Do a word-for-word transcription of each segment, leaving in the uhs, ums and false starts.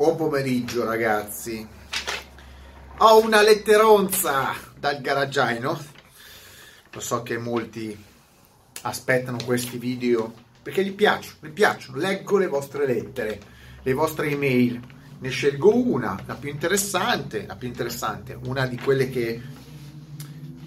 Buon pomeriggio ragazzi, ho una letteronza dal garaggiaino. Lo so che molti aspettano questi video perché gli piacciono, mi piacciono, leggo le vostre lettere, le vostre email, ne scelgo una, la più interessante, la più interessante, una di quelle che,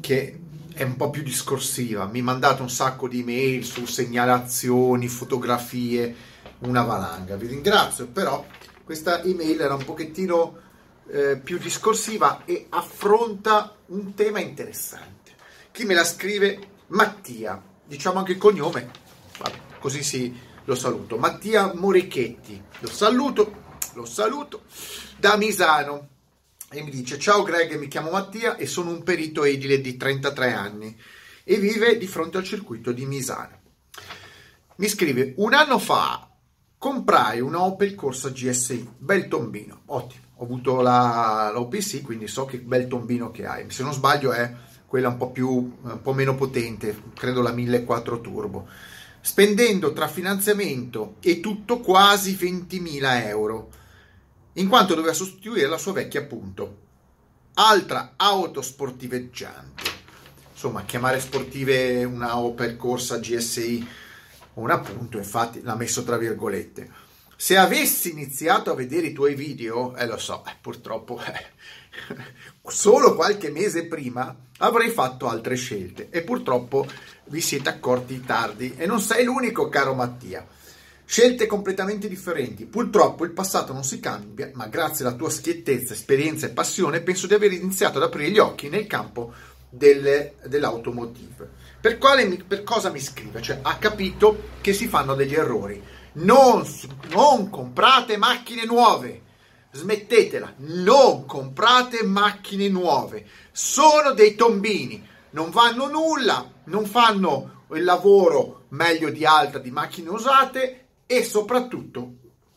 che è un po' più discorsiva. Mi mandate un sacco di email su segnalazioni, fotografie, una valanga, vi ringrazio, però questa email era un pochettino eh, più discorsiva e affronta un tema interessante. Chi me la scrive? Mattia, diciamo anche il cognome, vabbè, così sì, lo saluto. Mattia Morichetti, lo saluto, lo saluto, da Misano, e mi dice: ciao Greg, mi chiamo Mattia e sono un perito edile di trentatré anni e vive di fronte al circuito di Misano. Mi scrive: un anno fa comprai una Opel Corsa G S I, bel tombino, ottimo, ho avuto la, la O P C, quindi so che bel tombino che hai. Se non sbaglio è quella un po' più, un po' meno potente, credo la mille quattro turbo, spendendo tra finanziamento e tutto quasi ventimila euro, in quanto doveva sostituire la sua vecchia Punto, altra auto sportiveggiante. Insomma, chiamare sportive una Opel Corsa G S I un appunto, infatti l'ha messo tra virgolette. Se avessi iniziato a vedere i tuoi video, eh lo so, eh, purtroppo eh, solo qualche mese prima avrei fatto altre scelte e purtroppo vi siete accorti tardi e non sei l'unico, caro Mattia. Scelte completamente differenti. Purtroppo il passato non si cambia, ma grazie alla tua schiettezza, esperienza e passione penso di aver iniziato ad aprire gli occhi nel campo dell'automotive. Per, quale, per cosa mi scrive? Cioè, ha capito che si fanno degli errori. Non, non comprate macchine nuove, smettetela, non comprate macchine nuove, sono dei tombini, non vanno nulla, non fanno il lavoro meglio di altre, di macchine usate, e soprattutto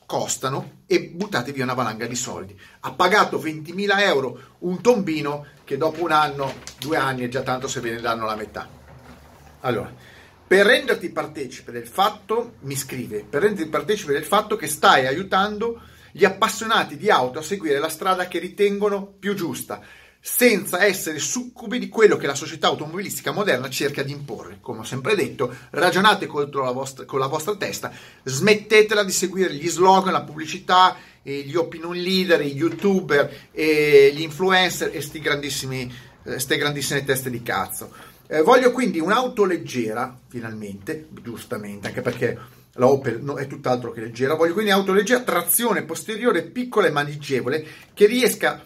costano e buttate via una valanga di soldi. Ha pagato ventimila euro un tombino che dopo un anno, due anni è già tanto se ve ne danno la metà. Allora, per renderti partecipe del fatto, mi scrive, per renderti partecipe del fatto che stai aiutando gli appassionati di auto a seguire la strada che ritengono più giusta, senza essere succubi di quello che la società automobilistica moderna cerca di imporre. Come ho sempre detto, ragionate contro la vostra, con la vostra testa, smettetela di seguire gli slogan, la pubblicità, e gli opinion leader, gli youtuber, e gli influencer e sti grandissimi, ste grandissime teste di cazzo. Eh, voglio quindi un'auto leggera, finalmente, giustamente, anche perché la Opel no, è tutt'altro che leggera. Voglio quindi un'auto leggera, trazione posteriore piccola e maneggevole, che riesca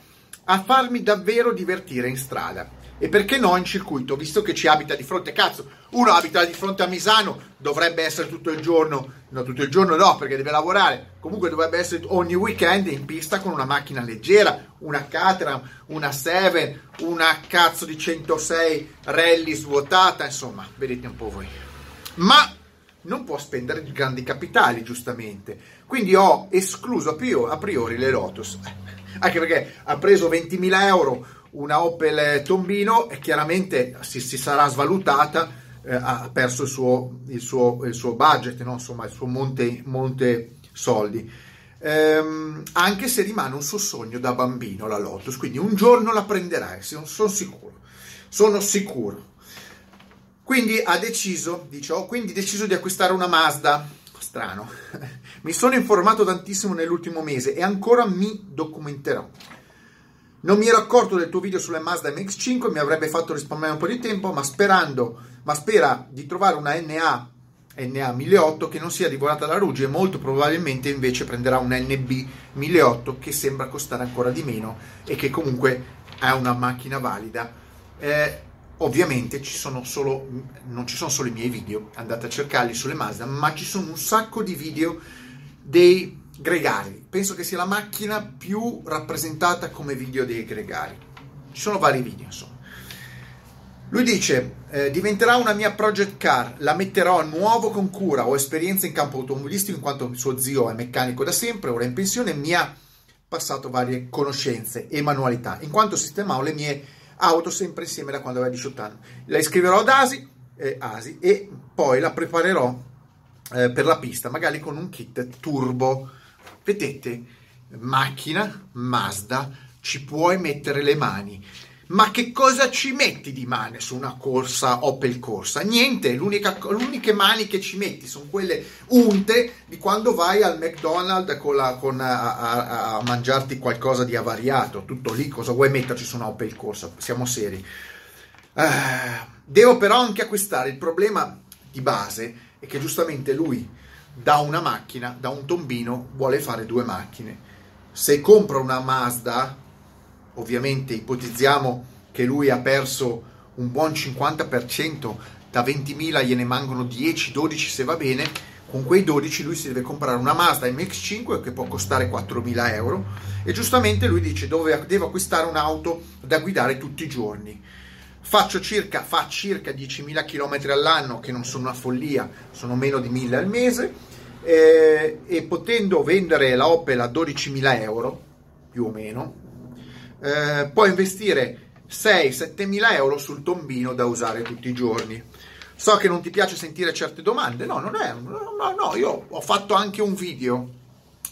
a farmi davvero divertire in strada e perché no in circuito, visto che ci abita di fronte. Cazzo, uno abita di fronte a Misano, dovrebbe essere tutto il giorno, no, tutto il giorno no perché deve lavorare, comunque dovrebbe essere ogni weekend in pista con una macchina leggera, una Caterham, una Seven, una cazzo di centosei rally svuotata, insomma vedete un po' voi. Ma non può spendere grandi capitali, giustamente, quindi ho escluso a priori le Lotus, anche perché ha preso ventimila euro una Opel tombino e chiaramente si, si sarà svalutata, eh, ha perso il suo, il suo, il suo budget, no? Insomma il suo monte, monte soldi, ehm, anche se rimane un suo sogno da bambino la Lotus, quindi un giorno la prenderai, sono, sono sicuro, sono sicuro. Quindi ha deciso, dice, ho quindi deciso di acquistare una Mazda. Strano, mi sono informato tantissimo nell'ultimo mese e ancora mi documenterò. Non mi ero accorto del tuo video sulla Mazda M X cinque, mi avrebbe fatto risparmiare un po' di tempo, ma sperando, ma spera di trovare una N A milleottanta che non sia divorata da ruggine, molto probabilmente invece prenderà una N B milleottanta che sembra costare ancora di meno e che comunque è una macchina valida. Eh, Ovviamente ci sono solo, non ci sono solo i miei video, andate a cercarli sulle Mazda, ma ci sono un sacco di video dei gregari. Penso che sia la macchina più rappresentata come video dei gregari. Ci sono vari video, insomma. Lui dice, eh, diventerà una mia project car, la metterò a nuovo con cura, ho esperienza in campo automobilistico in quanto suo zio è meccanico da sempre, ora in pensione, e mi ha passato varie conoscenze e manualità, in quanto sistemavo le mie auto sempre insieme da quando aveva diciotto anni. La iscriverò ad A S I, eh, A S I e poi la preparerò eh, per la pista, magari con un kit turbo. Vedete macchina Mazda ci puoi mettere le mani. Ma che cosa ci metti di mani su una Corsa Opel Corsa? Niente, l'unica, le uniche mani che ci metti sono quelle unte di quando vai al McDonald's con la, con a, a, a mangiarti qualcosa di avariato, tutto lì. Cosa vuoi metterci su una Opel Corsa? Siamo seri. Uh, devo però anche acquistare. Il problema di base è che giustamente lui da una macchina, da un tombino, vuole fare due macchine. Se compra una Mazda, ovviamente ipotizziamo che lui ha perso un buon cinquanta per cento, da ventimila gliene mancano dieci dodici se va bene, con quei dodici lui si deve comprare una Mazda M X cinque che può costare quattromila euro e giustamente lui dice: dove devo acquistare un'auto da guidare tutti i giorni, faccio circa, fa circa diecimila chilometri all'anno, che non sono una follia, sono meno di mille al mese, e, e potendo vendere la Opel a dodicimila euro più o meno, Eh, puoi investire sei sette mila euro sul tombino da usare tutti i giorni. So che non ti piace sentire certe domande, no, non è, no, no, no, io ho fatto anche un video,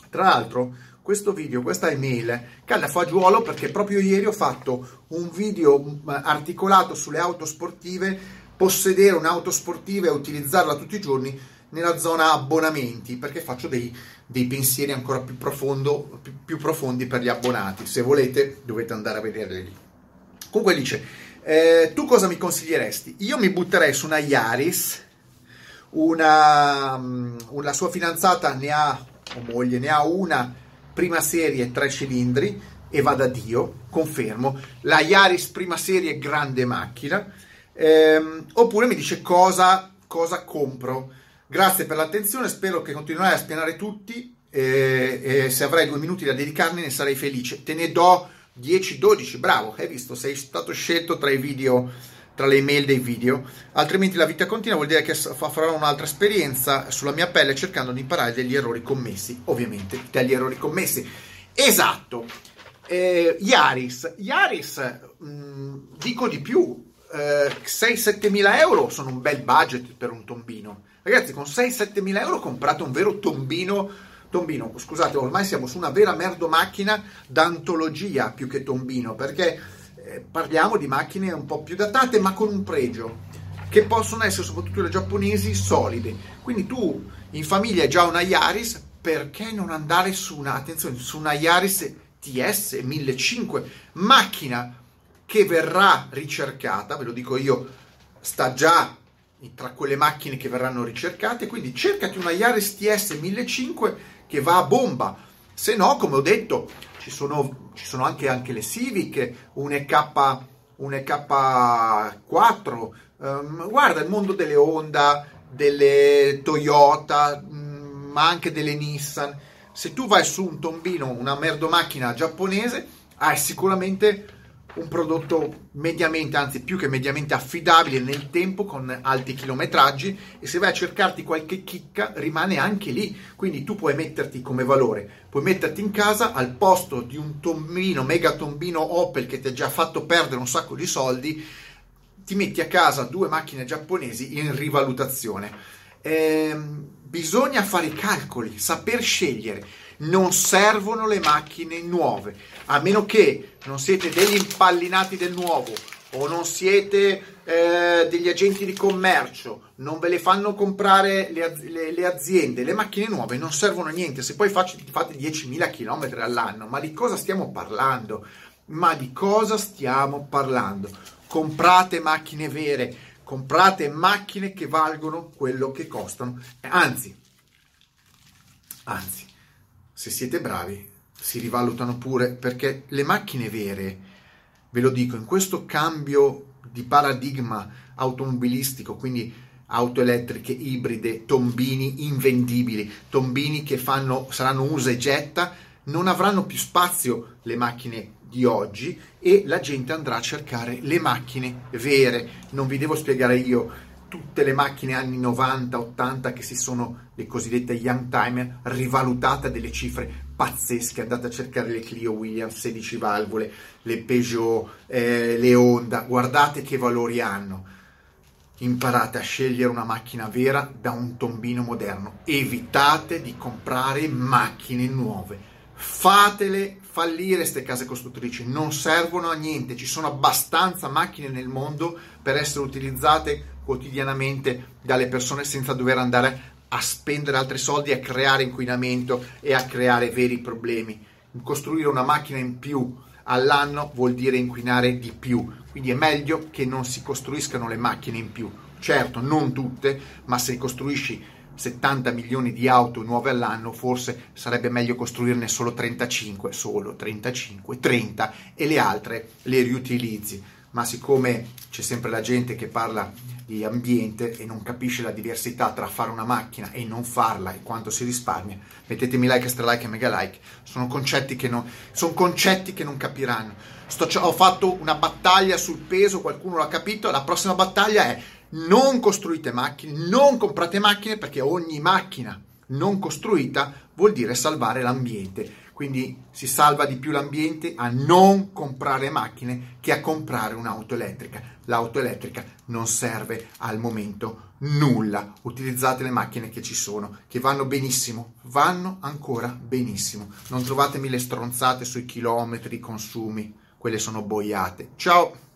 tra l'altro questo video, questa email cade a fagiolo perché proprio ieri ho fatto un video articolato sulle auto sportive, possedere un'auto sportiva e utilizzarla tutti i giorni, nella zona abbonamenti, perché faccio dei, dei pensieri ancora più, profondo, più, più profondi per gli abbonati. Se volete dovete andare a vederli lì. Comunque dice, eh, tu cosa mi consiglieresti? Io mi butterei su una Yaris, una, una sua fidanzata ne ha, o moglie, ne ha una prima serie tre cilindri e vada Dio, confermo, la Yaris prima serie grande macchina, eh, oppure mi dice cosa, cosa compro. Grazie per l'attenzione, spero che continuerai a spianare tutti e, e se avrai due minuti da dedicarmi ne sarei felice. Te ne do dieci dodici, bravo, hai visto, sei stato scelto tra i video, tra le email dei video, altrimenti la vita continua, vuol dire che farò un'altra esperienza sulla mia pelle cercando di imparare dagli errori commessi, ovviamente dagli errori commessi. Esatto, eh, Yaris, Yaris mh, dico di più. Uh, sei sette mila euro sono un bel budget per un tombino, ragazzi. Con sei sette mila euro comprate un vero tombino, tombino, scusate, ormai siamo su una vera merdomacchina d'antologia più che tombino, perché eh, parliamo di macchine un po' più datate ma con un pregio, che possono essere soprattutto le giapponesi solide. Quindi tu in famiglia hai già una Yaris, perché non andare su una, attenzione, su una Yaris T S millecinquecento, macchina che verrà ricercata, ve lo dico io, sta già tra quelle macchine che verranno ricercate, quindi cercati una Yaris T S millecinquecento che va a bomba. Se no, come ho detto, ci sono, ci sono anche, anche le Civic, un E K quattro, um, guarda, il mondo delle Honda, delle Toyota, mh, ma anche delle Nissan. Se tu vai su un tombino, una merdomacchina giapponese, hai sicuramente un prodotto mediamente, anzi più che mediamente affidabile nel tempo, con alti chilometraggi, e se vai a cercarti qualche chicca rimane anche lì. Quindi tu puoi metterti come valore, puoi metterti in casa al posto di un tombino, mega tombino Opel che ti ha già fatto perdere un sacco di soldi, ti metti a casa due macchine giapponesi in rivalutazione. Ehm, bisogna fare i calcoli, saper scegliere. Non servono le macchine nuove, a meno che non siete degli impallinati del nuovo o non siete eh, degli agenti di commercio, non ve le fanno comprare le, le, le aziende. Le macchine nuove non servono a niente, se poi facci, fate diecimila chilometri all'anno, ma di cosa stiamo parlando? Ma di cosa stiamo parlando? Comprate macchine vere, comprate macchine che valgono quello che costano, anzi, anzi, se siete bravi, si rivalutano pure, perché le macchine vere, ve lo dico, in questo cambio di paradigma automobilistico, quindi auto elettriche, ibride, tombini invendibili, tombini che fanno, saranno usa e getta, non avranno più spazio le macchine di oggi e la gente andrà a cercare le macchine vere. Non vi devo spiegare io tutte le macchine anni novanta ottanta che si sono, le cosiddette young timer, rivalutate a delle cifre pazzesche. Andate a cercare le Clio Williams sedici valvole, le Peugeot, eh, le Honda, guardate che valori hanno. Imparate a scegliere una macchina vera da un tombino moderno, evitate di comprare macchine nuove, Fatele fallire queste case costruttrici, non servono a niente, ci sono abbastanza macchine nel mondo per essere utilizzate quotidianamente dalle persone senza dover andare a spendere altri soldi, a creare inquinamento e a creare veri problemi. Costruire una macchina in più all'anno vuol dire inquinare di più, quindi è meglio che non si costruiscano le macchine in più. Certo, non tutte, ma se costruisci settanta milioni di auto nuove all'anno, forse sarebbe meglio costruirne solo trentacinque, solo trentacinque, trenta, e le altre le riutilizzi. Ma siccome c'è sempre la gente che parla di ambiente e non capisce la diversità tra fare una macchina e non farla e quanto si risparmia, mettetemi like, stralike e mega like, sono concetti che non, sono concetti che non capiranno. Sto, ho fatto una battaglia sul peso, qualcuno l'ha capito, la prossima battaglia è: non costruite macchine, non comprate macchine, perché ogni macchina non costruita vuol dire salvare l'ambiente. Quindi si salva di più l'ambiente a non comprare macchine che a comprare un'auto elettrica. L'auto elettrica non serve al momento nulla. Utilizzate le macchine che ci sono, che vanno benissimo, vanno ancora benissimo. Non trovatemi le stronzate sui chilometri, i consumi, quelle sono boiate. Ciao!